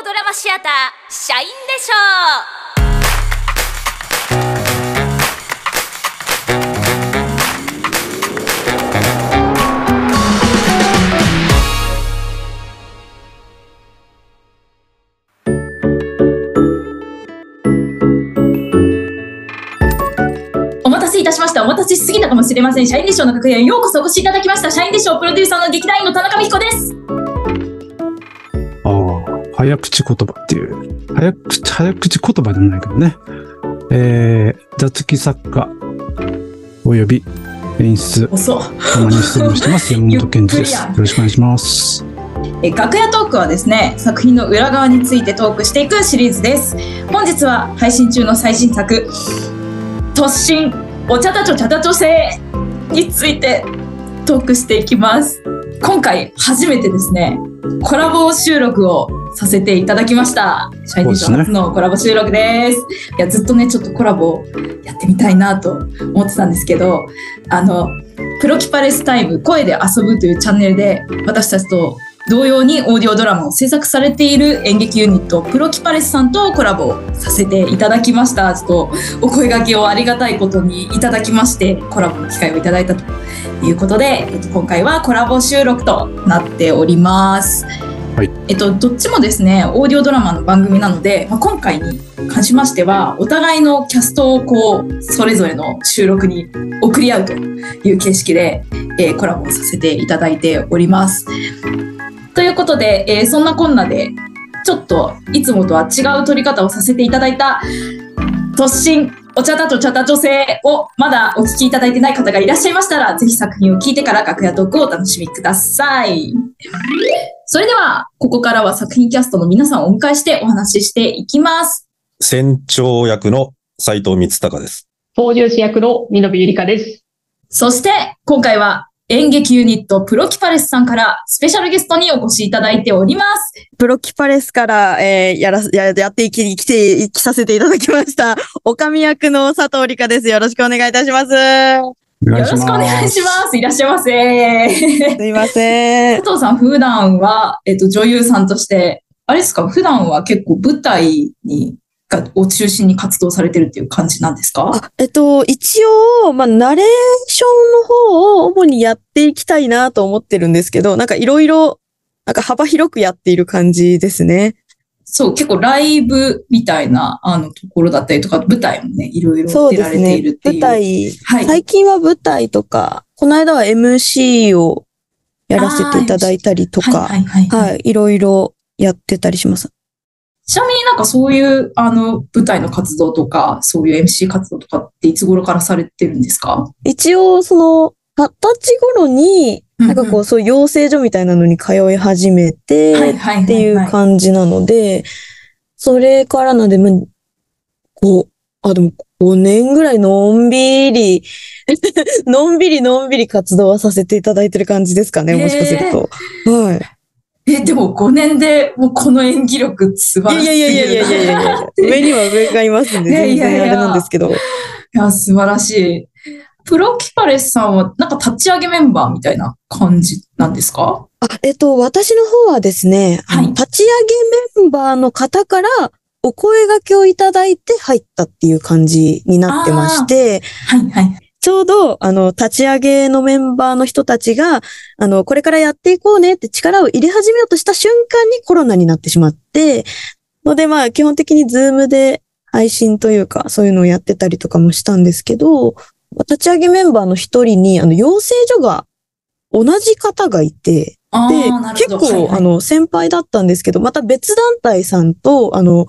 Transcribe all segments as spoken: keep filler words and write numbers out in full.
京ドラマシアター社員でしょう。お待たせしすぎたかもしれません。社員でしょうの楽屋へようこそお越しいただきました。社員でしょうプロデューサーの劇団員の田中美彦です。ああ、早口言葉っていう早口、早口言葉じゃないけどね、えー、雑記作家および演出たまに出演してます山本健二です。よろしくお願いします。え楽屋トークはですね、作品の裏側についてトークしていくシリーズです。本日は配信中の最新作突進お茶たちょちゃたちょ性についてトークしていきます。今回初めてですねコラボ収録をさせていただきました。社員でしょう初のコラボ収録です。いやずっとねちょっとコラボやってみたいなと思ってたんですけど、あのプロキパレスタイム声で遊ぶというチャンネルで私たちと同様にオーディオドラマを制作されている演劇ユニットプロキパレスさんとコラボさせていただきました。ちょっとお声掛けをありがたいことにいただきましてコラボの機会をいただいたということで、えっと、今回はコラボ収録となっております、はい。えっと、どっちもですねオーディオドラマの番組なので、まあ、今回に関しましてはお互いのキャストをこうそれぞれの収録に送り合うという形式で、えー、コラボさせていただいております。ということで、えー、そんなこんなでちょっといつもとは違う撮り方をさせていただいた突進お茶だと茶だ女性をまだお聞きいただいてない方がいらっしゃいましたら、ぜひ作品を聞いてから楽屋トークをお楽しみください。それではここからは作品キャストの皆さんをお迎えしてお話ししていきます。船長役の斉藤光孝です。法隆寺役の美濃部ゆりかです。そして今回は演劇ユニットプロキパレスさんからスペシャルゲストにお越しいただいております。プロキパレスから、えー、やらややっていききていきさせていただきましたおかみ役の佐藤理香です。よろしくお願いいたします。よろしくお願いします。いらっしゃいませ。すいません。佐藤さん普段はえっと女優さんとしてあれですか、普段は結構舞台にを中心に活動されてるっていう感じなんですか？えっと、一応、まあ、ナレーションの方を主にやっていきたいなと思ってるんですけど、なんかいろいろ、なんか幅広くやっている感じですね。そう、結構ライブみたいな、あの、ところだったりとか、舞台もね、いろいろ出られているっていう。そうですね、舞台、はい。最近は舞台とか、この間は エムシー をやらせていただいたりとか、はいはいはい、はい、いろいろやってたりします。ちなみになんかそういうあの舞台の活動とかそういう エムシー 活動とかっていつ頃からされてるんですか？一応その二十歳頃になんかこうそういう養成所みたいなのに通い始めてっていう感じなので、それからなんでもこうあでもごねんぐらいのんびりのんびりのんびり活動はさせていただいてる感じですかね、もしかすると、えー、はい。え、でもごねんでもうこの演技力素晴らしい。いやいやいやいやいやいや上には上がいますんで、全然あれなんですけど。いやいやいや、素晴らしい。プロキパレスさんはなんか立ち上げメンバーみたいな感じなんですか？あ、えっと、私の方はですね、はい、立ち上げメンバーの方からお声掛けをいただいて入ったっていう感じになってまして、はいはい。ちょうど、あの、立ち上げのメンバーの人たちが、あの、これからやっていこうねって力を入れ始めようとした瞬間にコロナになってしまって、ので、まあ、基本的にズームで配信というか、そういうのをやってたりとかもしたんですけど、立ち上げメンバーの一人に、あの、養成所が同じ方がいて、で、結構、はいはい、あの、先輩だったんですけど、また別団体さんと、あの、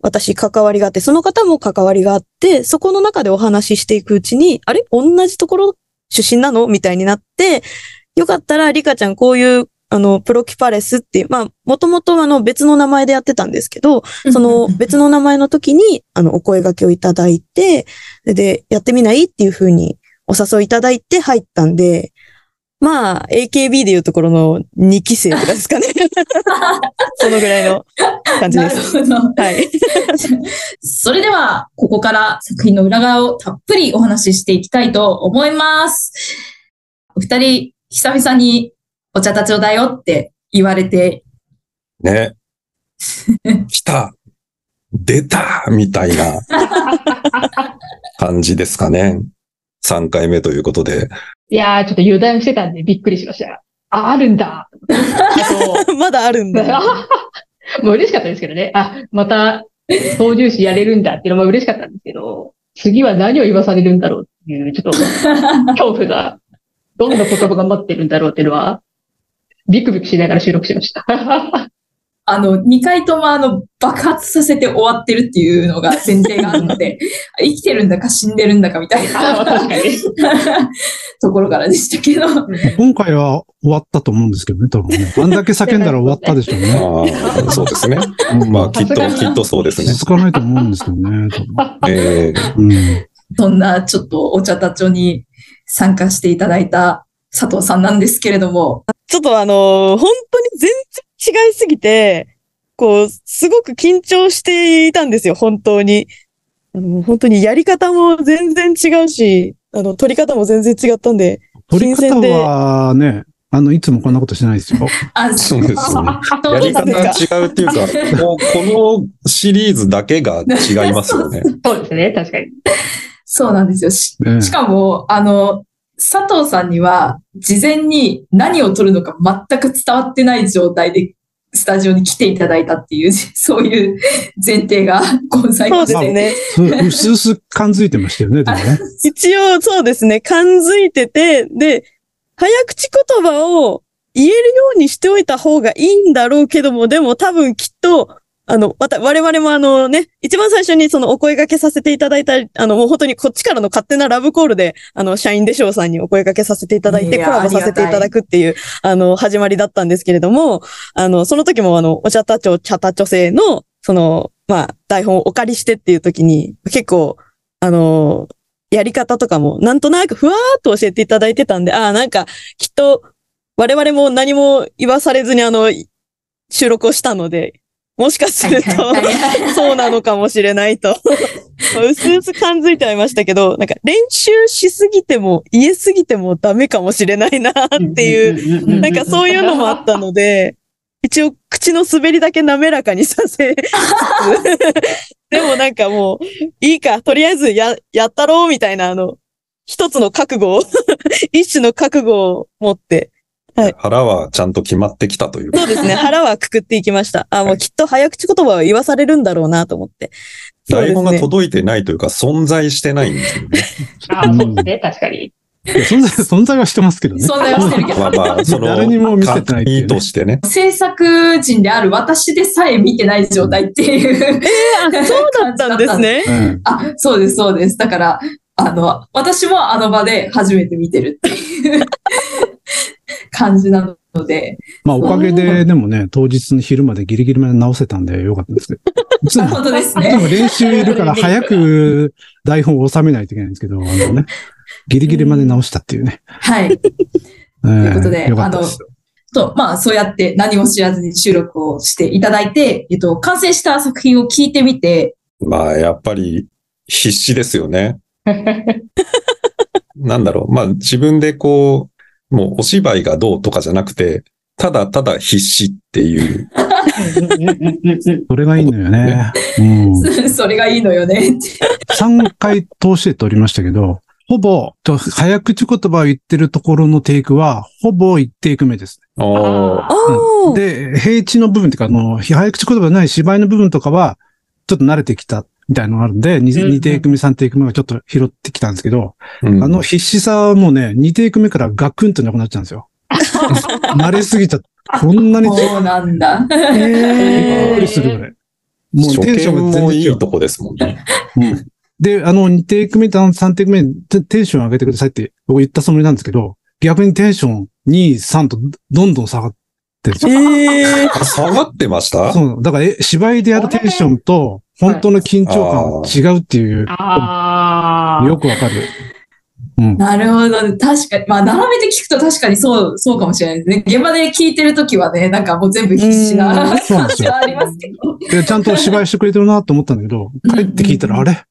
私関わりがあって、その方も関わりがあって、そこの中でお話ししていくうちに、あれ同じところ出身なのみたいになって、よかったらリカちゃんこういう、あの、プロキパレスっていう、まあ、もともとあの別の名前でやってたんですけど、その別の名前の時に、あの、お声掛けをいただいて、で、やってみないっていう風にお誘いいただいて入ったんで、まあ、エーケービー でいうところのにきせいとかですかね。そのぐらいの感じです。なるほど。はい。それでは、ここから作品の裏側をたっぷりお話ししていきたいと思います。お二人、久々にお茶たちょうだいよって言われて。ね。来た出たみたいな感じですかね。さんかいめということで。いやー、ちょっと油断してたんでびっくりしました。あ、あるんだ。まだあるんだ。もう嬉しかったですけどね。あ、また、操縦士やれるんだっていうのも嬉しかったんですけど、次は何を言わされるんだろうっていう、ちょっと、恐怖が、どんな言葉が待ってるんだろうっていうのは、ビクビクしながら収録しました。あの、にかいともあの、爆発させて終わってるっていうのが前提があるので、生きてるんだか死んでるんだかみたいなところからでしたけど。今回は終わったと思うんですけどね、多分ね。あんだけ叫んだら終わったでしょうね。あ、そうですね。まあ、きっと、きっとそうですね。続かないと思うんですけどね。えーうん、そんなちょっとお茶たちょに参加していただいた佐藤さんなんですけれども。ちょっとあのー、本当に全然違いすぎて、こう、すごく緊張していたんですよ、本当に。あの本当にやり方も全然違うし、あの、取り方も全然違ったんで。取り方はね、あの、いつもこんなことしてないですよ。あ、そうですね。やり方が違うっていうか、もうこのシリーズだけが違いますよね。そうですね、確かに。そうなんですよ。し, ね、しかも、あの、佐藤さんには事前に何を撮るのか全く伝わってない状態でスタジオに来ていただいたっていう、そういう前提がございまして。そうですね。うすうす感づいてましたよね、でもね。一応そうですね、感づいてて、で、早口言葉を言えるようにしておいた方がいいんだろうけども、でも多分きっと、あの、また、我々もあのね、一番最初にそのお声掛けさせていただいた、あの、もう本当にこっちからの勝手なラブコールで、あの、社員でしょうさんにお声掛けさせていただいて、コラボさせていただくっていう、あの、始まりだったんですけれども、あの、その時もあの、お茶たちょ、茶たちょ製の、その、まあ、台本をお借りしてっていう時に、結構、あの、やり方とかも、なんとなくふわーっと教えていただいてたんで、ああ、なんか、きっと、我々も何も言わされずにあの、収録をしたので、もしかすると、そうなのかもしれないと。うすうす感づいてはいましたけど、なんか練習しすぎても、言えすぎてもダメかもしれないなっていう、なんかそういうのもあったので、一応口の滑りだけ滑らかにさせ、でもなんかもう、いいか、とりあえずや、やったろうみたいな、あの、一つの覚悟を、一種の覚悟を持って、はい、腹はちゃんと決まってきたというか。そうですね。腹はくくっていきました。あ、もうきっと早口言葉を言わされるんだろうなと思って。はい、台本が届いてないというか、存在してないんですよね。あ、そうですね。確かに。存在、存在はしてますけどね。存在はしてるけど。まあまあ、その、誰にも見せてないっていうね。いいとしてね。制作人である私でさえ見てない状態っていう。ええ、そうだったんですね。うん、あ、そうです、そうです。だから、あの、私もあの場で初めて見てるっていう。感じなので。まあ、おかげで、でもね、当日の昼までギリギリまで直せたんでよかったんですけど。本当ですね。いつも練習いるから早く台本を収めないといけないんですけど、あのね、ギリギリまで直したっていうね。はい。ということで、あの、と、まあ、そうやって何も知らずに収録をしていただいて、えっと、完成した作品を聞いてみて。まあ、やっぱり必死ですよね。なんだろう。まあ、自分でこう、もうお芝居がどうとかじゃなくて、ただただ必死っていう。それがいいのよね。うん、それがいいのよね。さんかい通して撮りましたけど、ほぼ、早口言葉を言ってるところのテイクは、ほぼいちテイク目です、ね。うん、で、平地の部分っていうか、あの、早口言葉ない芝居の部分とかは、ちょっと慣れてきた。みたいなのがあるんで、に、にテイク目、さんテイク目がちょっと拾ってきたんですけど、うん、あの必死さはもうね、にテイク目からガクンとなくなっちゃうんですよ。慣れすぎちゃった。こんなに違う。そうなんだ。びっくりするぐらい。もうテンションが全然いいとこですもんね。うん、で、あのにテイク目とさんテイク目、テンション上げてくださいって僕言ったつもりなんですけど、逆にテンションに、さんとどんどん下がってる。えー、下がってました？そう。だからえ、芝居でやるテンションと、本当の緊張感は違うっていう。ああ。よくわかる。うん、なるほど。確かに。まあ、並べて聞くと確かにそう、そうかもしれないですね。現場で聞いてるときはね、なんかもう全部必死な感じはありますけど。でちゃんと芝居してくれてるなと思ったんだけど、帰って聞いたら、あれ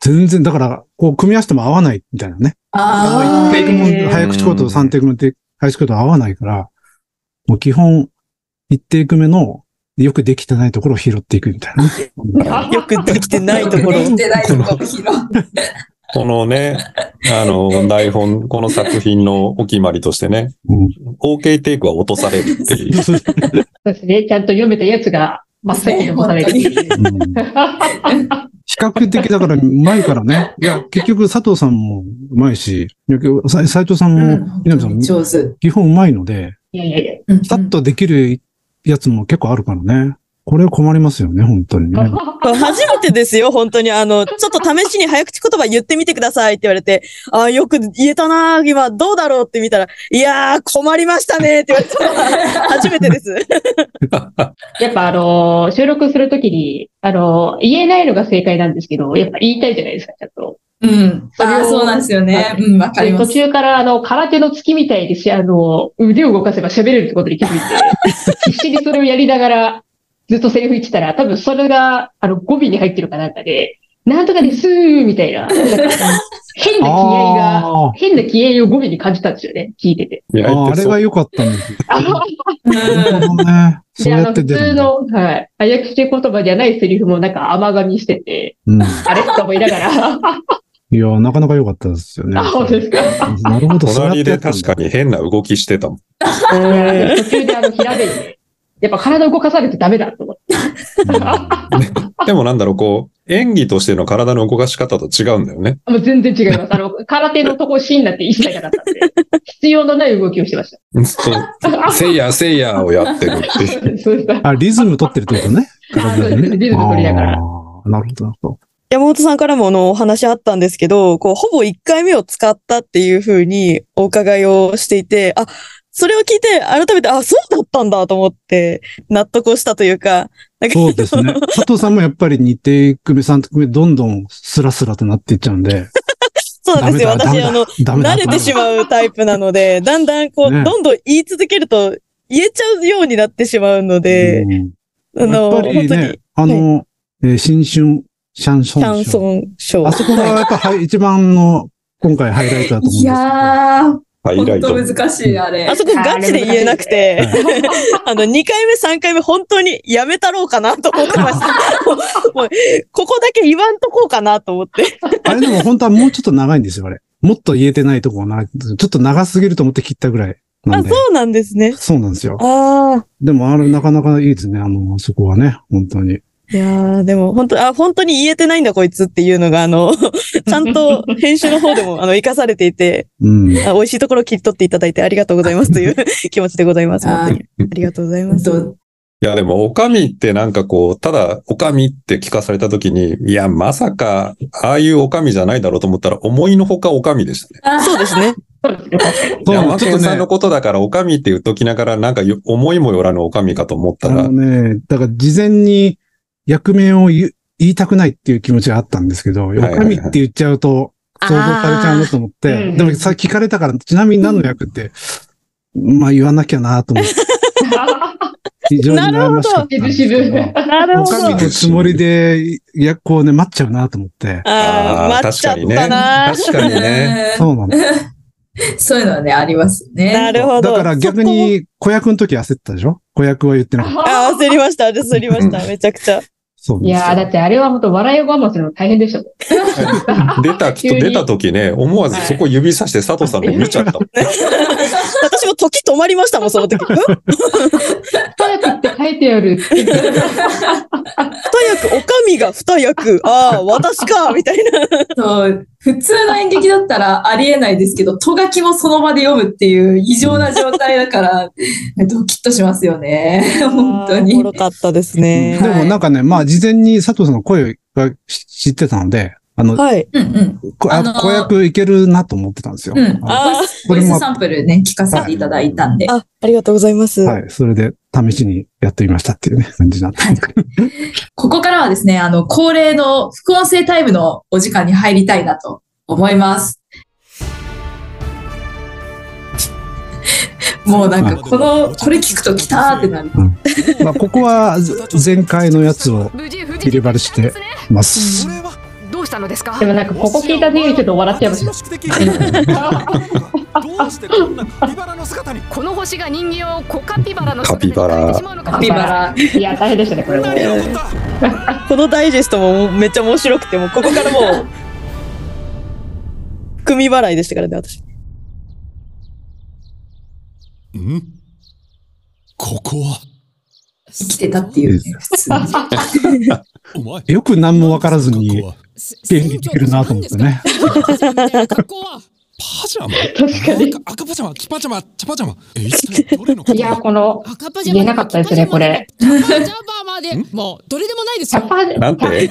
全然、だから、こう、組み合わせても合わないみたいなね。ああ。いちテイクも早口言葉とさんテイクも早口言葉合わないから、もう基本、いちテイク目のよくできてないところを拾っていくみたいな。よくできてないところを拾って。このね、あの、台本、この作品のお決まりとしてね、うん、オーケー テイクは落とされるっていう。そうですね、ちゃんと読めたやつが真っ先に落とされるっていう。比較的だからうまいからね。いや、結局佐藤さんもうまいし、斉藤さんも、南さんも、上手。基本うまいので、いやいやいや、さっとできるやつも結構あるからね。これは困りますよね、本当にね。初めてですよ、本当に。あの、ちょっと試しに早口言葉言ってみてくださいって言われて、ああ、よく言えたな、今、どうだろうって見たら、いやー、困りましたねって言われたのは、初めてです。やっぱあのー、収録するときに、あのー、言えないのが正解なんですけど、やっぱ言いたいじゃないですか、ちゃんと。うん。それはそうなんですよね。うん、わかります。途中から、あの、空手の月みたいで、あの、腕を動かせば喋れるってことに気づいて、必死にそれをやりながら、ずっとセリフ言ってたら、多分それが、あの、語尾に入ってるかなんかで、なんとかですーみたいな、変な気合が、変な気合を語尾に感じたんですよね、聞いてて。いや、あれが良かったんですよ。で、あの、普通の、はい、早口言葉じゃないセリフもなんか甘噛みしてて、うん、あれと思いながら、いや、なかなか良かったですよね。あ、そうですか。なるほど。隣で確かに変な動きしてたもん。えー、途中であの、平べに。やっぱ体動かされてダメだと思って。でもなんだろう、こう、演技としての体の動かし方と違うんだよね。もう全然違います。あの、空手のとこシーンなんて一切なかったんで、必要のない動きをしてました。せいや、せいやをやってるって。そうです。あ、リズム取ってるってことね。リズム取りながら。なるほど、なるほど。山本さんからものお話あったんですけど、こう、ほぼいっかいめを使ったっていうふうにお伺いをしていて、あ、それを聞いて、改めて、あ、そうだったんだと思って、納得をしたというか。そうですね。佐藤さんもやっぱりにテイクめ、さんテイクめ、どんどんスラスラとなっていっちゃうんで。そうですよ。私、あの、慣れてしまうタイプなので、だんだん、こう、ね、どんどん言い続けると、言えちゃうようになってしまうので、あの、やっぱりね、あの、はい、えー、新春、シャンソンショー。シャンソンショー。あそこがやっぱ、はい、一番の、今回ハイライトだと思うんですけど。いやー。本当難しい、あれ。あそこガチで言えなくて、あ, あの、にかいめ、さんかいめ、本当にやめたろうかなと思ってました。もうここだけ言わんとこうかなと思って。あれでも本当はもうちょっと長いんですよ、あれ。もっと言えてないとこが、ちょっと長すぎると思って切ったぐらいなんで。あ、そうなんですね。そうなんですよ。ああ。でもあれなかなかいいですね、あの、そこはね、本当に。いやー、でも、本当あ、本当に言えてないんだ、こいつっていうのが、あの、ちゃんと編集の方でも、あの、活かされていて、うん、あ、美味しいところを切り取っていただいてありがとうございますという気持ちでございます。ありがとうございます。いや、でも、おかみってなんかこう、ただ、おかみって聞かされたときに、いや、まさか、ああいうおかみじゃないだろうと思ったら、思いのほかおかみでしたね。そうですね。山本さんのことだから、おかみって言っときながら、なんか思いもよらぬおかみかと思ったら。あのね、だから事前に、役名を言いたくないっていう気持ちがあったんですけど、おかみって言っちゃうと、想像されちゃうなと思って、でもさ、聞かれたから、ちなみに何の役って、うん、まあ言わなきゃなと思って。非常に悩ましかったんですけど。なるほど。おかみのつもりで、役をね、待っちゃうなと思って。ああ、待っちゃったな。確かにね。そうなんです。そういうのはね、ありますね。なるほど。だから逆に、子役の時焦ったでしょ？子役は言ってなかった。ああ、焦りました。焦りました。めちゃくちゃ。いやー、だってあれは本当笑いを我慢するの大変でしたもん。出た、出た時ね、思わずそこ指さして佐藤さんで見ちゃった。私も時止まりましたもん、その時。早く言って書いてやる。二役、おかみが二役、ああ、私か、みたいな。そう。普通の演劇だったらありえないですけど、とがきもその場で読むっていう異常な状態だから、ドキッとしますよね。本当に。おもろかったですね。でもなんかね、まあ事前に佐藤さんの声が知ってたので、あの、はい。子役いけるなと思ってたんですよ。ああ、ボイスサンプルね、聞かせていただいたんで。あ、ありがとうございます。はい。それで試しにやってみましたっていうね、感じになった。ここからはですね、あの、恒例の副音声タイムのお時間に入りたいなと思います。もうなんか、この、これ聞くと来たーってなる。まあ、ここは前回のやつを入れ張りしてます。したのですか。でもなんかここ聞いた時にちょっと笑っちゃいました。この星が人間をコカピバラの姿に変えてしまうのか。カピバラ。いや大変でしたねこれ。このダイジェストもめっちゃ面白くて、もうここからもう組払いでしたからね私。ん？ここは生きてたっていう、ね、普通によく何も分からずに演技できるなと思ってね。パジャマ、確かに赤パジャマ、黄パジャマ、茶パジャマ、え、一体どれのことだ。いやこの言えなかったですねこれ。茶パジャマまでもうどれでもないですよ。なんてなんて。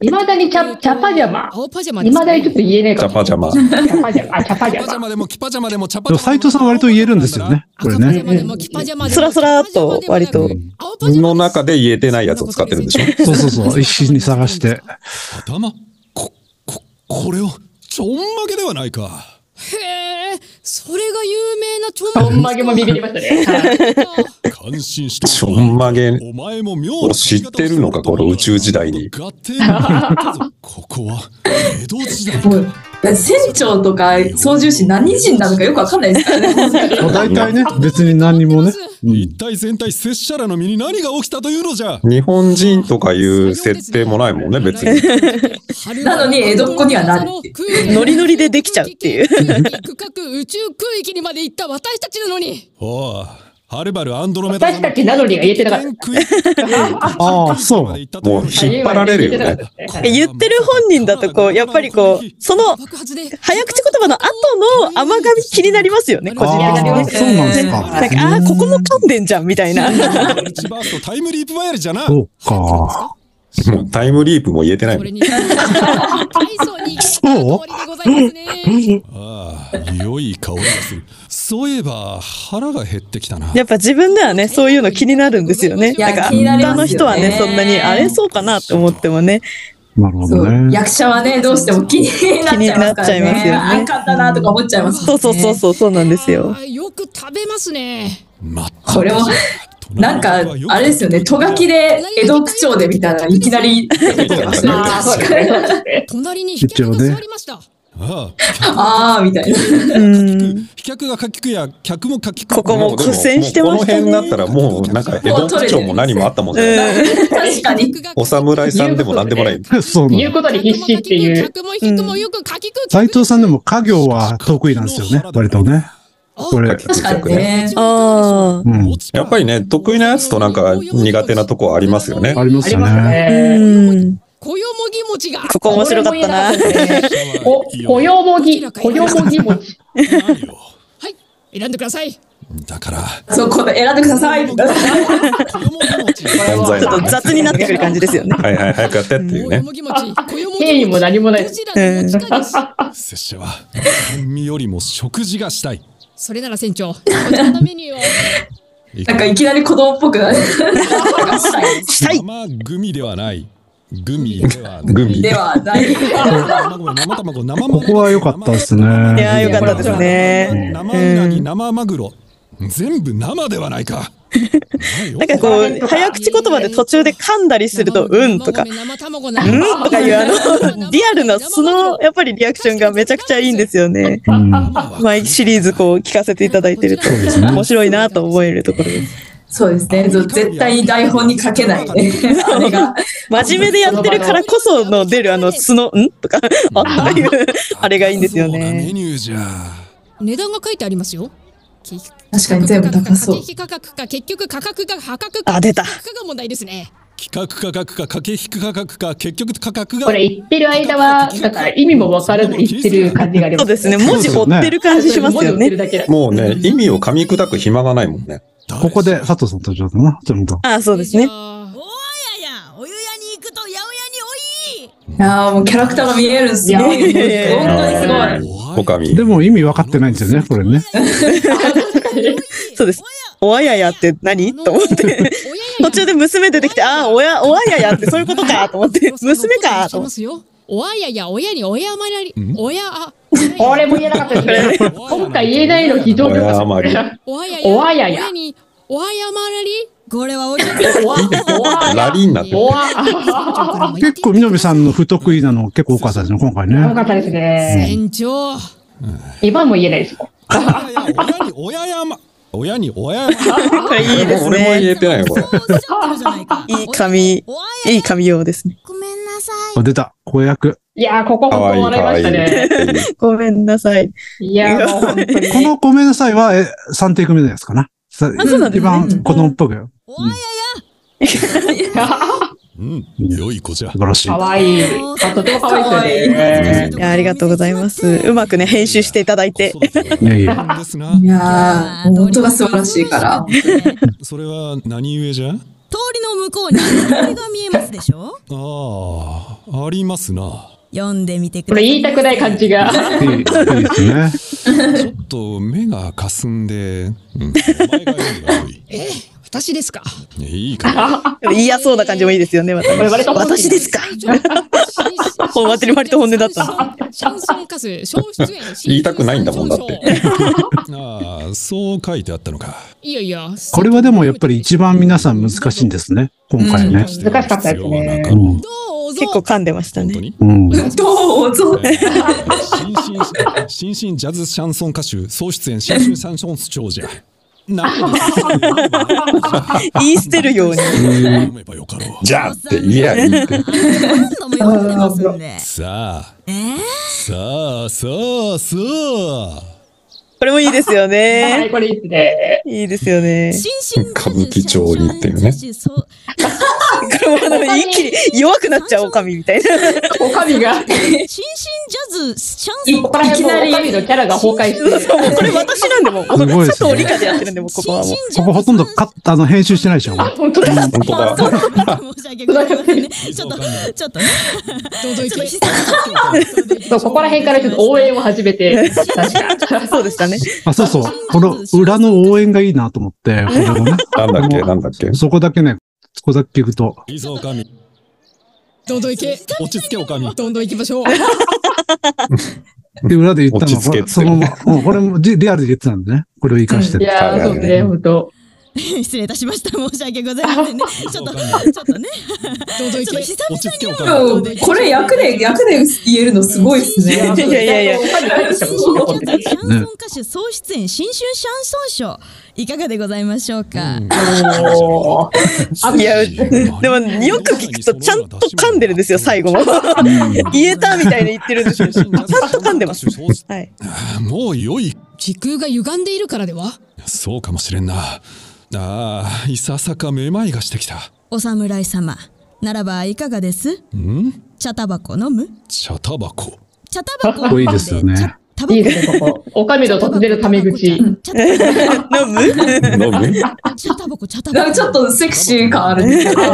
いまだに茶茶パジャマ。青パジャマ。いまだにちょっと言えねえか。茶パジャマ。茶パジャマ。あ茶パジャマでも黄パジャマでも茶パジャマ。斉藤さん割と言えるんですよねこれね。スラスラっと割と。の中で言えてないやつを使ってるんでしょ。そうそうそう、一心に探して。頭こここれを。ちょんまげではないか。へえ、それが有名なちょんまげもビビりましたね。感心して。ちょんまげを知ってるのか、この宇宙時代に。ここは江戸時代。船長とか操縦士何人なのかよくわかんないですからね。大体ね、別に何もね。一体全体拙者らの身に何が起きたというのじゃ。日本人とかいう設定もないもんね別に。なのに江戸っ子にはなる。ノリノリでできちゃうっていう。区画宇宙空域にまで行った私たちなのに。おあ。はるばるアンドロメダ。私たちなのにが言えてなかった。ああ、そう。もう引っ張られるよね。言ってる本人だと、こう、やっぱりこう、その、早口言葉の後の甘噛み気になりますよね、個人的にね。そうなんですか。なんか、ああ、ここも噛んでんじゃん、みたいな。タイムリープワイルじゃな。そうか。もうタイムリープも言えてない。そう？良い香りがする。そういえば腹が減ってきたな。やっぱ自分ではねそういうの気になるんですよね。なんか他の人はねそんなにあれそうかなと思ってもね。なるほどね。役者はねどうしても気になっちゃいますよね。よかったなとか思っちゃいます。そうそうそうそうそうなんですよ。よく食べますね。これは。なんか、あれですよね、ト書きで、江戸区長でみたいな、いきなり、隣に飛脚が座りました。ああ、みたいな。飛脚がかきくや、客もかきく。ここも苦戦してましたね。この辺だったらもう、なんか、江戸区長も何もあったもんね。確かに。お侍さんでも何でもない。そういうことに必死っていう。斉藤さんでも家業は得意なんですよね、割とね。これ、確かにね。やっぱりね、得意なやつとなんか苦手なとこありますよね。ありますよね。こよもぎ餅が。ここ面白かったな。こよもぎ、こよもぎ餅。はい、選んでください。だから。そう、この選んでください。ちょっと雑になってくる感じですよね。はいはい、早くやってっていうね。権威も何もない。拙者は、酸味よりも食事がしたい。それなら船長、こちらのメニューを。なんかいきなり子供っぽくなる。したい。生グミではない。グミではない。グミではない。ここは良かったですね。いや、良かったですね。生うなぎ、生マグロ。全部生ではないか。なんかこう、早口言葉で途中で噛んだりすると、うんとか、うんとかいう、あの、リアルな、その、やっぱりリアクションがめちゃくちゃいいんですよね。毎シリーズこう、聞かせていただいてると、面白いなと思えるところです。そうですね。絶対に台本に書けない。真面目でやってるからこその出る、あの、素の、んとか、あったいう、あれがいいんですよね。値段が書いてありますよ。確かに全部高そう。結局価格が破格か。あ、出た。企画価格か駆け引き価格か結局価格が。これ言ってる間はだから意味も分からず言ってる感じがあります。そうですね。文字彫ってる感じしますよね。もうね意味を噛み砕く暇がないもんね。ここで佐藤さん登場だな。ちょっと。あ、そうですね。おややお湯屋に行くと八百屋におい。ああもうキャラクターが見えるんですよ。本当にすごい。おかみ。でも意味分かってないんですよねこれね。そうです。おあややって何と思って途中で娘出てきて、ああおやおあややってそういうことかと思って娘かと思っておあやや親に親あまり親あ俺も言えなかったですね今回言えないの非常におあやや親に親あまりこれはおいしいです。ラリーになってる。結構、みのべさんの不得意なの結構多かったですね、今回ね。多かったですね。船長。今も言えないですもん。親山。親に親山。いいですね。俺も言えてないよ、これ。いい髪、いい髪用ですね。ごめんなさい。出た、子役。いやー、ここ、ここ笑いましたね。ごめんなさい。いやー、このごめんなさいは、え、さんテイク目のやつかな。一番子供っぽくよ。おやや。うん、良い子じゃ。素晴らしい。可愛い。とても可愛いですね。ありがとうございます。うまくね、編集していただいて。いやいや。いやー、音が素晴らしいから。それは何故じゃ？通りの向こうに鳥が見えますでしょ？ああ、ありますな。読んでみてください。これ言いたくない感じが。ちょっと目が霞んで。え、私ですか。いいか。言いやそうな感じもいいですよね。私ですか。本当に割と本音だった。言いたくないんだもんだって。ああ、そう書いてあったのか。いやいや。これはでもやっぱり一番皆さん難しいんですね。今回ね。難しかったですね。結構噛んでましたね。どうぞ。新進ジャズシャンソン歌手総出演新進シャンソン長者。言い捨てるように。じゃあって言えやいいって。さあ。さあさあさあ。これもいいですよね。はい、これいいですね。いいですよね。歌舞伎町にっていうね。これも一気に弱くなっちゃうおかみみたいな。おかみが。新進ジャズシャンソン。いきなりおかみのキャラが崩壊してる。これ私なんでも。ちょっとお理科でやってるんで、もうここはもう。ここほとんどカッターの編集してないでしょ。本当だ。本当だ。申し訳ございませんね。ちょっと、ちょっとね。そう、ここら辺からちょっと応援を始めて。確か。そうでしたね。あ、そうそう。この裏の応援がいいなと思って。なんだっけ、なんだっけ。そこだけね。そこだけ行くと。いいぞ、おかみ。どんどん行け。落ち着け、おかみ。どんどん行きましょう。で、裏で言ったのは、そのまま、これもリアルで言ってたんでね。これを生かして。いやー、そうね、ほんと。失礼いたしました。申し訳ございませんね。ちょっと、ちょっとね。どんどん行け。落ち着け、おかみ。これ、役で、役で言えるのすごいっすね。いやいやいや。シャンソン歌手総出演、新春シャンソンショー。いかがでございましょうか。いや、でもよく聞くとちゃんと噛んでるんですよ、最後も。言えたみたいに言ってるんですよ。ちゃんと噛んでます。はい。もう良い。時空が歪んでいるからでは。そうかもしれんな。ああ、いささかめまいがしてきた。お侍様、ならばいかがです。うん。茶タバコ飲む？茶タバコ。茶タバコいいですよね。いいですね、ここ。おかみの突然のタメ口。飲む飲むちょっとセクシー感あるんですけど、い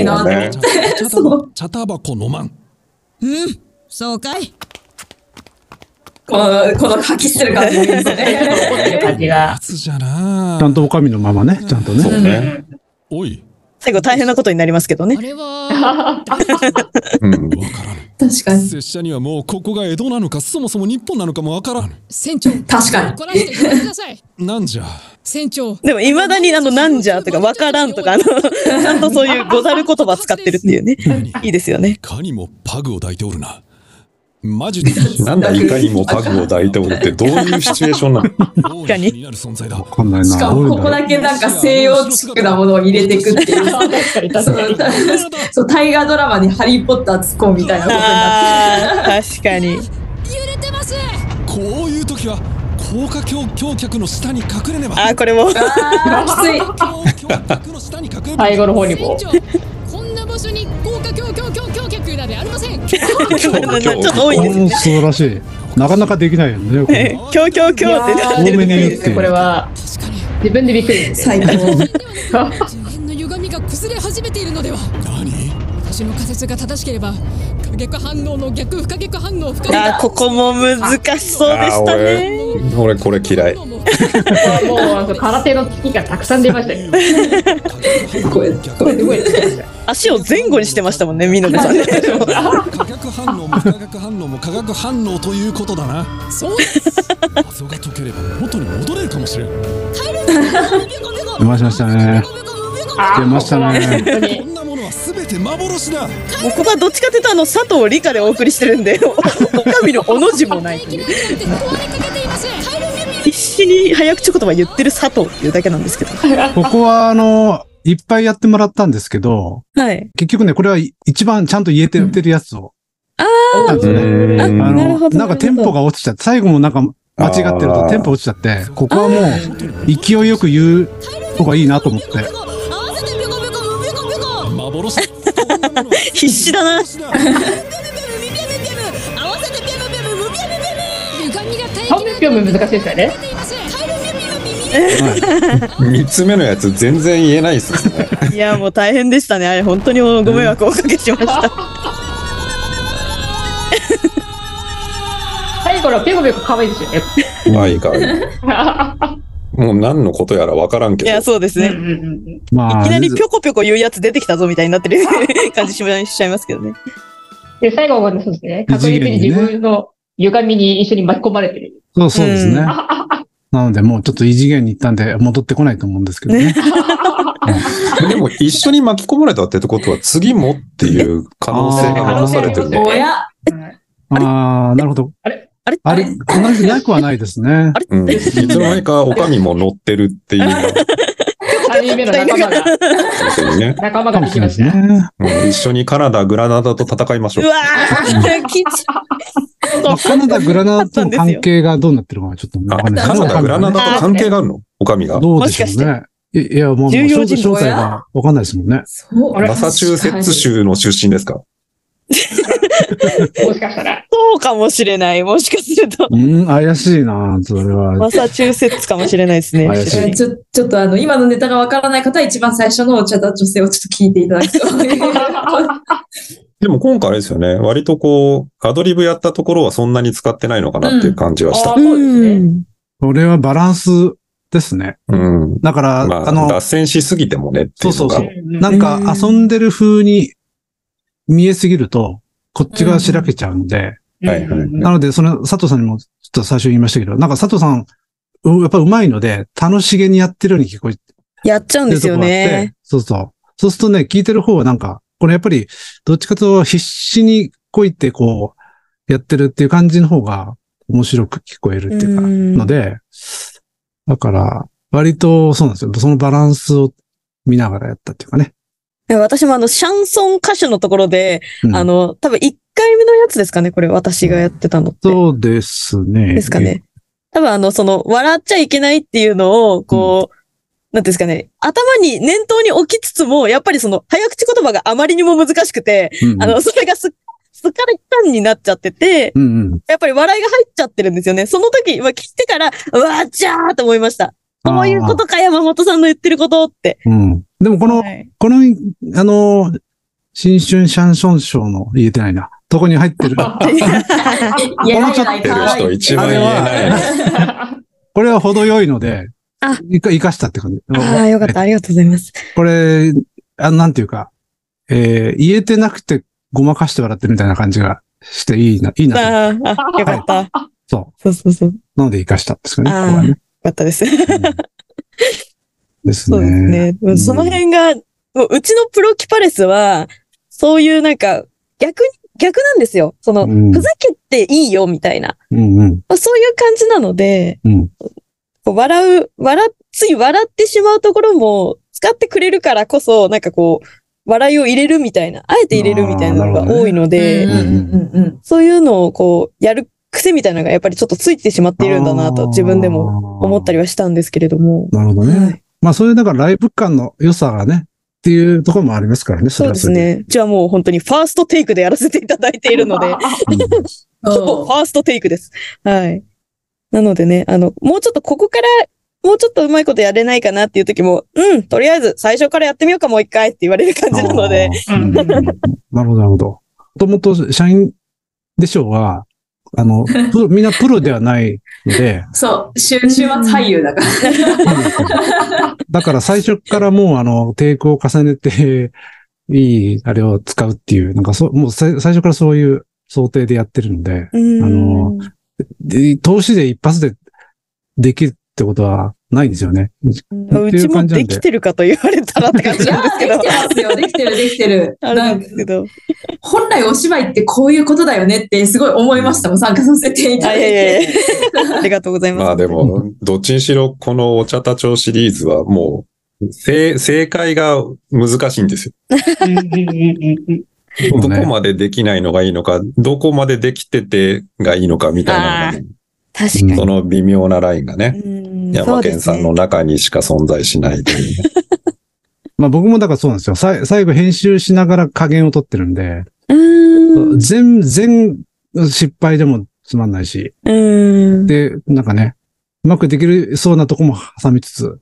いなぁ。茶タバコ飲まん。うん、そうかい。この、この吐き捨てる感じですね。やつじゃなぁ。ちゃんとおかみのままね、ちゃんとね。そうね。おい。最後大変なことになりますけどね。あれは。うん、わからない。確かに。拙者にはもうここが江戸なのか、そもそも日本なのかもわからん。船長。確かに。怒らせてください。なんじゃ。船長。でもいまだにあのなんじゃとかわからんとか、あのちゃんとそういうござる言葉使ってるっていうね。いいですよね。いかにもパグを抱いておるな。マジで。なんだいかにもパグを抱いておるってどういうシチュエーションなの？確かに。わかんないな。しかもここだけなんか西洋チックなものを入れていくっていう。そう、タイガードラマにハリーポッター突っ込むみたいなことになって。確かに。揺れてます。こういう時は高架橋脚の下に隠れねば。ああ、これも。きつい。最後の方にも。こんな場所に高架橋脚ありません。ちょっと多いですね。素晴らしい。なかなかできないよね。きょうきょうきょうって多めに言って。これは自分でびっくり。最高。自分の歪みが崩れ始めているのでは。何？私の仮説が正しければ、過逆反応の逆不可逆反応不可逆。ああ、ここも難しそうでしたね。俺これ嫌い。もう空手の機器がたくさん出ましたよ。これこれこれ。足を前後にしてましたもんね、みのべさん。化学反応も化学反応も化学反応ということだな。そうです。謎が解ければ元に戻れるかもしれん。帰る。出ましたね。出ましたね。こんなものは全て幻だ。ここはどっちかというとあの佐藤理香でお送りしてるんで、神のおの字もないという。必死に早口言葉言ってる佐藤っていうだけなんですけど。ここはあのいっぱいやってもらったんですけど、はい、結局ねこれは一番ちゃんと言えてるやつを。ああ、なんかテンポが落ちちゃって、最後もなんか間違ってるとテンポ落ちちゃって、ここはもう勢いよく言う方がいいなと思って。必死だな。ぴょんぴょん難しいですよね。三つ目のやつ全然言えないですね。いやもう大変でしたね。あれ本当にご迷惑をおかけしました。ペコペコ可愛いですよね。まあいいか。もう何のことやら分からんけど。いや、そうですね。いきなりぴょこぴょこ言うやつ出てきたぞみたいになってる感じしちゃいますけどね。で、最後はそうですね。確実に自分の歪みに一緒に巻き込まれてる。そうそうですね。なので、もうちょっと異次元に行ったんで、戻ってこないと思うんですけどね。でも、一緒に巻き込まれたってことは、次もっていう可能性が残されてるね。ああ、なるほど。あれあれあれ同じなくはないですね。あれ、うん、いつの間にかおかみも乗ってるっていう。さんにんめの仲間が。ね、仲間が来ましたね。一緒にカナダ、グラナダと戦いましょう。うわぁ、きつい。カナダ、グラナダとの関係がどうなってるかはちょっとわかんない。カナダ、グラナダと関係があるのおかみが。どうでしょうね。いや、もう正体がわかんないですもんね。マサチューセッツ州の出身ですか？もしかしたら。そうかもしれない。もしかすると。うん、怪しいな、それは。マサチューセッツかもしれないですね。ちょ、ちょっとあの、今のネタがわからない方は一番最初のチャダ女性をちょっと聞いていただきそう。でも今回あれですよね。割とこう、アドリブやったところはそんなに使ってないのかなっていう感じはした。うん。それはバランスですね。うん。だから、まあ、あの、脱線しすぎてもねっていうのが。そうそうそう。なんか遊んでる風に見えすぎると、こっちがしらけちゃうんで。なので、その佐藤さんにもちょっと最初言いましたけど、なんか佐藤さん、やっぱ上手いので、楽しげにやってるように聞こえて。やっちゃうんですよね。そうそう。そうするとね、聞いてる方はなんか、これやっぱり、どっちかと必死にこいってこう、やってるっていう感じの方が面白く聞こえるっていうか、ので、だから、割とそうなんですよ。そのバランスを見ながらやったっていうかね。私もあの、シャンソン歌手のところで、うん、あの、多分いっかいめのやつですかね、これ私がやってたのって。そうですね。ですかね。多分あの、その、笑っちゃいけないっていうのを、こう、うん、なんていうんですかね、頭に、念頭に置きつつも、やっぱりその、早口言葉があまりにも難しくて、うんうん、あの、それがすっすっから一旦になっちゃってて、うんうん、やっぱり笑いが入っちゃってるんですよね。その時、まあ、聞いてから、うわーちゃーと思いました。こういうことか、山本さんの言ってることって。うん。でもこの、はい、この、あの、新春シャンションショーの、言えてないな。とこに入ってる。言えちゃってる人一番言えない。これは程よいので、生か、生かしたって感じ。ああ、よかった。ありがとうございます。これ、あの、なんていうか、えー、言えてなくてごまかして笑ってるみたいな感じがしていいな、いいな。ああ、よかった、はい。そう。そうそうそう。なので生かしたんですかね、ここはね。よかったです。ですね。その辺が、うちのプロキパレスは、そういうなんか、逆に、逆なんですよ。その、ふざけていいよ、みたいな。そういう感じなので、笑う、笑、つい笑ってしまうところも、使ってくれるからこそ、なんかこう、笑いを入れるみたいな、あえて入れるみたいなのが多いので、そういうのをこう、やる。癖みたいなのがやっぱりちょっとついてしまっているんだなと自分でも思ったりはしたんですけれども。なるほどね。はい、まあそういうだからライブ感の良さがね、っていうところもありますからね。そ, そうですね。じゃあもう本当にファーストテイクでやらせていただいているので、ほぼファーストテイクです。はい。なのでね、あの、もうちょっとここからもうちょっとうまいことやれないかなっていう時も、うん、とりあえず最初からやってみようかもう一回って言われる感じなので。うん、なるほど、なるほど。もともと社員でしょうは、あの、みんなプロではないので。そう、週末俳優だから。だから最初からもう、あの、テイクを重ねて、いい、あれを使うっていう、なんかそ、もう最初からそういう想定でやってるので、あの、投資で一発でできるってことは、ないですよね。うちもできてるかと言われたらって感じなんですけど。できてますよ。できてる、できてる。なんですけど。本来お芝居ってこういうことだよねってすごい思いましたもん、参加させていただいて。ありがとうございます。まあでも、どっちにしろこのお茶たちょうシリーズはもう、正解が難しいんですよ。どこまでできないのがいいのか、どこまでできててがいいのかみたいなのが、確かに。その微妙なラインがね。ヤマケンさんの中にしか存在しないという、ね。まあ僕もだからそうなんですよ。さ最後編集しながら加減を取ってるんで、うん全然失敗でもつまんないし、うんで、なんかね、うまくできるそうなとこも挟みつつ、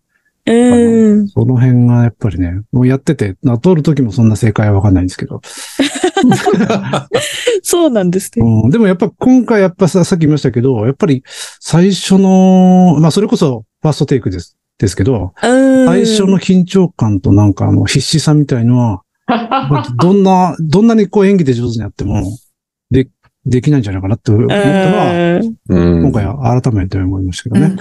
うんその辺がやっぱりね、もうやってて、通る時もそんな正解はわかんないんですけど。そうなんですね、うん。でもやっぱ今回やっぱさ、さっき言いましたけど、やっぱり最初の、まあそれこそファーストテイクです、ですけど、最初の緊張感となんかあの必死さみたいのは、どんな、どんなにこう演技で上手にやっても、で、できないんじゃないかなって思ったのは、今回改めて思いましたけどね。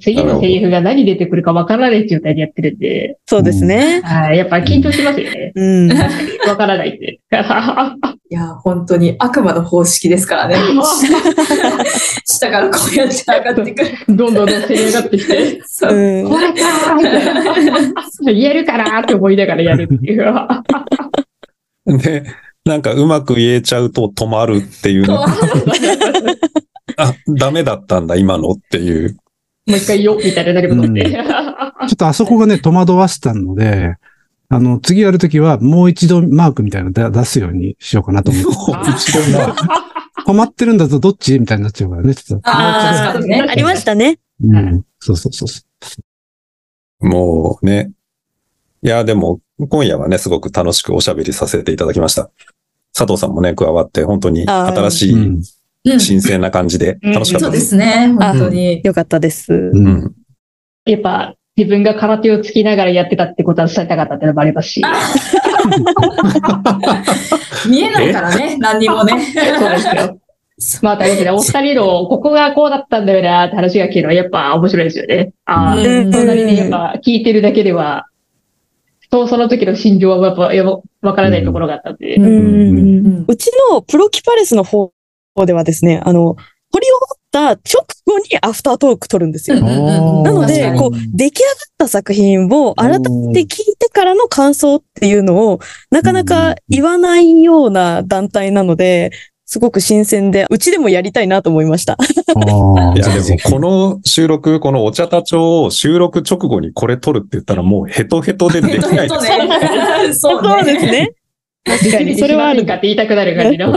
次のセリフが何出てくるか分からない状態でやってるんで。そうですね。はい。やっぱ緊張しますよね。うん。分からないって。いや、本当に悪魔の方式ですからね。下からこうやって上がってくる。どんどんせり上がってきて。そう。これかー言えるかなーって思いながらやるっていう。で、なんかうまく言えちゃうと止まるっていうの。あ、ダメだったんだ、今のっていう。もう一回よ、みたいなだけど、うん、ちょっとあそこがね、戸惑わせたので、あの、次やるときは、もう一度マークみたいなの出すようにしようかなと思って。止まってるんだとどっちみたいになっちゃうからね、ちょっと。ああ、ね、ありましたね。うん、そうそうそう。もうね。いや、でも、今夜はね、すごく楽しくおしゃべりさせていただきました。佐藤さんもね、加わって、本当に新しい、うん、新鮮な感じで楽しかったです。うん、そうですね。本当に。よかったです。うん、やっぱ、自分が空手をつきながらやってたってことは伝えたかったってのもありますし。見えないからね、何にもね。そうですよ。まあ、大変だ。お二人の、ここがこうだったんだよなって話が聞くのは、やっぱ面白いですよね。ああ、そんなにね、やっぱ聞いてるだけでは、そう、その時の心情はやっぱ、わからないところがあったんで。うちのプロキパレスの方、ではですね、あの、掘り終わった直後にアフタートーク撮るんですよ。なので、こう、出来上がった作品を改めて聞いてからの感想っていうのを、なかなか言わないような団体なので、すごく新鮮で、うちでもやりたいなと思いました。いや、でも、この収録、このお茶たちょうを収録直後にこれ撮るって言ったら、もうヘトヘトでできないですね。そうですね。確かに、それはあるかって言いたくなる感じの。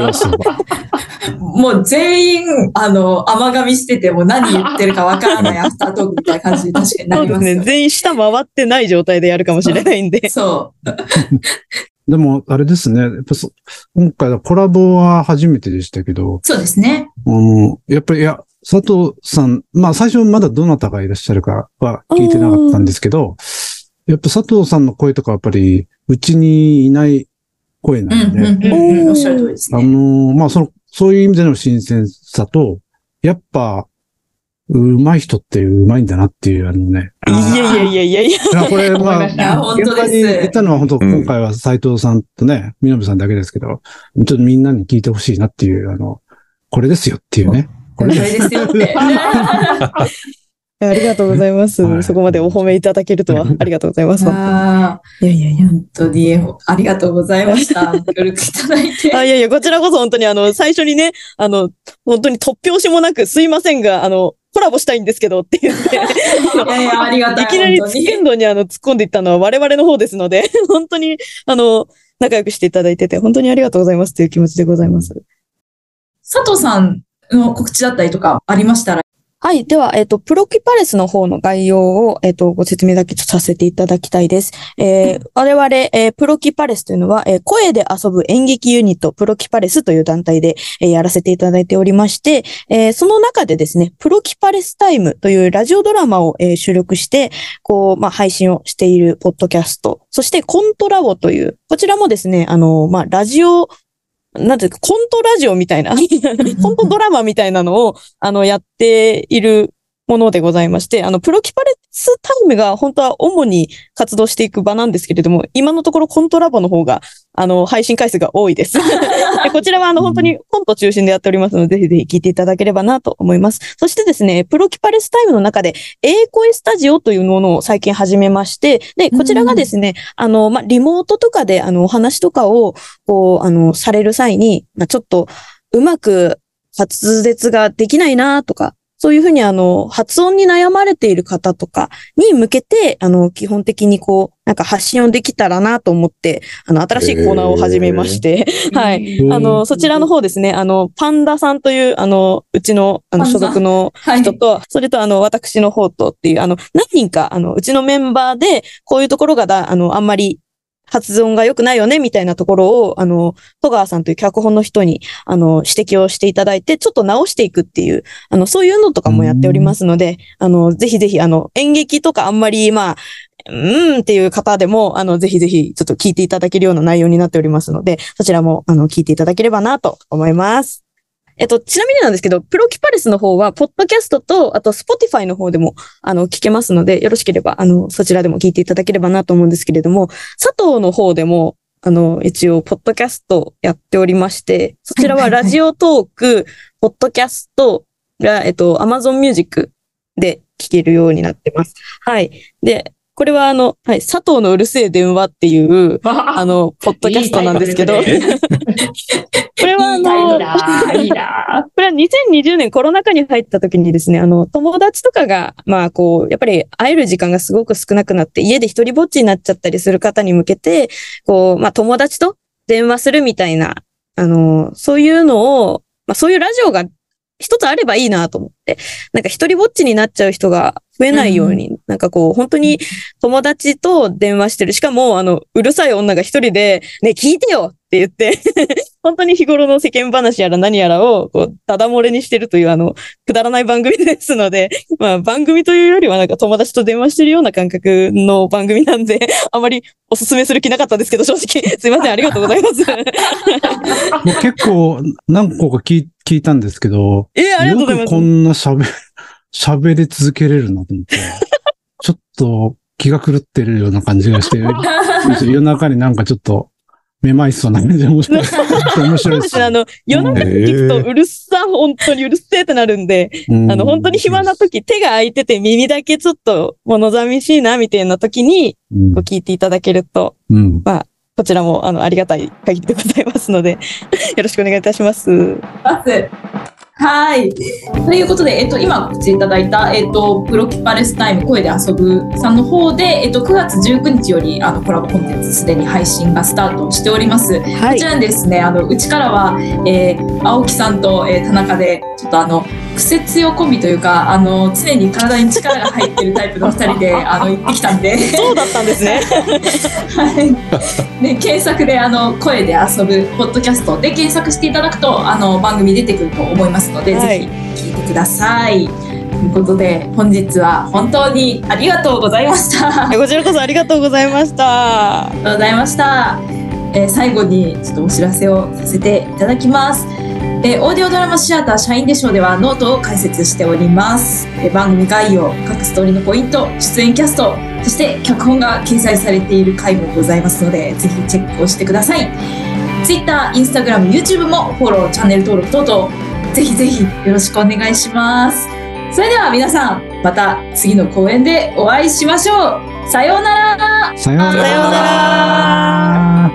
もう全員、あの、甘噛みしてても何言ってるかわからないアフタートークみたいな感じに確かになりますね。そうですね。全員下回ってない状態でやるかもしれないんで。そう。でも、あれですね。やっぱそ今回のコラボは初めてでしたけど。そうですね。うん。やっぱり、いや、佐藤さん、まあ最初まだどなたがいらっしゃるかは聞いてなかったんですけど、やっぱ佐藤さんの声とかやっぱり、うちにいない声なんで。おっしゃる通りですね。あの、まあその、そういう意味での新鮮さと、やっぱ、うまい人ってうまいんだなっていう、あのね。いやいやいやいやいや。これ、まあ、現場に行ったのは本当、今回は斉藤さんとね、みのぶさんだけですけど、ちょっとみんなに聞いてほしいなっていう、あの、これですよっていうね。これですよって。ありがとうございます。はい、そこまでお褒めいただけるとは、ありがとうございます。いやいやいや、本当に、ありがとうございました。協力いただいて。あ、いやいや、こちらこそ本当に、あの、最初にね、あの、本当に突拍子もなく、すいませんが、あの、コラボしたいんですけどって言って、いやいや、ありがたい。いきなりツッケンドにあの、突っ込んでいったのは我々の方ですので、本当に、あの、仲良くしていただいてて、本当にありがとうございますという気持ちでございます。佐藤さんの告知だったりとかありましたら、はい。では、えっ、ー、と、プロキパレスの方の概要を、えっ、ー、と、ご説明だけちょっとさせていただきたいです。えー、我々、えー、プロキパレスというのは、えー、声で遊ぶ演劇ユニット、プロキパレスという団体で、えー、やらせていただいておりまして、えー、その中でですね、プロキパレスタイムというラジオドラマを、えー、収録して、こう、まあ、配信をしているポッドキャスト、そしてコントラボという、こちらもですね、あの、まあ、ラジオ、なんていうか、コントラジオみたいな、コントドラマみたいなのを、あの、やっているものでございまして、あの、プロキパレスタイムが本当は主に活動していく場なんですけれども、今のところコントラボの方が、あの、配信回数が多いです。でこちらはあの、本当にコント中心でやっておりますので、ぜひぜひ聞いていただければなと思います。そしてですね、プロキパレスタイムの中で、A声スタジオというものを最近始めまして、で、こちらがですね、あの、まあ、リモートとかで、あの、お話とかを、こう、あの、される際に、まあ、ちょっと、うまく滑舌ができないなとか、そういうふうにあの、発音に悩まれている方とかに向けて、あの、基本的にこう、なんか発信をできたらなと思って、あの、新しいコーナーを始めまして、えー、はい。あの、そちらの方ですね、あの、パンダさんという、あの、うちの、あの、所属の人と、はい、それとあの、私の方とっていう、あの、何人か、あの、うちのメンバーで、こういうところがだ、あの、あんまり、発音が良くないよね、みたいなところを、あの、戸川さんという脚本の人に、あの、指摘をしていただいて、ちょっと直していくっていう、あの、そういうのとかもやっておりますので、あの、ぜひぜひ、あの、演劇とかあんまり、まあ、うーんっていう方でも、あの、ぜひぜひ、ちょっと聞いていただけるような内容になっておりますので、そちらも、あの、聞いていただければな、と思います。えっと、ちなみになんですけど、プロキパレスの方は、ポッドキャストと、あと、スポティファイの方でも、あの、聞けますので、よろしければ、あの、そちらでも聞いていただければなと思うんですけれども、佐藤の方でも、あの、一応、ポッドキャストやっておりまして、そちらはラジオトーク、ポッドキャストが、えっと、Amazon Music で聞けるようになってます。はい。で、これはあの、はい、佐藤のうるせえ電話っていう、あの、ポッドキャストなんですけど、いいね、これはあの、いいいいこれはにせんにじゅうねんコロナ禍に入った時にですね、あの、友達とかが、まあこう、やっぱり会える時間がすごく少なくなって、家で一人ぼっちになっちゃったりする方に向けて、こう、まあ友達と電話するみたいな、あの、そういうのを、まあそういうラジオが一つあればいいなと思って、なんか一人ぼっちになっちゃう人が、増えないように、うん、なんかこう、本当に友達と電話してる。しかも、あの、うるさい女が一人で、ね、聞いてよって言って、本当に日頃の世間話やら何やらを、こう、ただ漏れにしてるという、あの、くだらない番組ですので、まあ、番組というよりはなんか友達と電話してるような感覚の番組なんで、あまりおすすめする気なかったですけど、正直、すいません、ありがとうございます。もう結構、何個か聞いたんですけど、えー、ありがとうございます。よくこんな喋る。喋り続けれるなと思って、ちょっと気が狂ってるような感じがして、夜中になんかちょっとめまいそうな感じで面白い。面白いですね。あの、夜中に聞くとうるさ、本当にうるせえってなるんで、あの、本当に暇な時、手が空いてて耳だけちょっと物寂しいな、みたいな時に、聞いていただけると、うん、まあ、こちらもあの、ありがたい限りでございますので、よろしくお願いいたします。はい。ということで、えっと、今告知いただいた、えっと、プロキパレスタイム声で遊ぶさんの方で、えっと、くがつじゅうくにちより、あの、コラボコンテンツすでに配信がスタートしております。はい、こちらにですね、あの、うちからは、えー、青木さんと、えー、田中で、ちょっとあの、癖強コンビというか、あの、常に体に力が入ってるタイプの二人で、あの、行ってきたんで。そうだったんですね。はい。で、検索で、あの、声で遊ぶポッドキャストで検索していただくと、あの、番組出てくると思います。ので、はい、ぜひ聞いてください。ということで、本日は本当にありがとうございました。こちらこそありがとうございました。ありがとうございました。えー、最後にちょっとお知らせをさせていただきます。えー、オーディオドラマシアター社員でしょうではノートを解説しております。えー、番組概要、各ストーリーのポイント、出演キャスト、そして脚本が掲載されている回もございますので、ぜひチェックをしてください。Twitter、Instagram、YouTube もフォロー、チャンネル登録等々。ぜひぜひよろしくお願いします。それでは皆さん、また次の公演でお会いしましょう。さようなら。さようなら。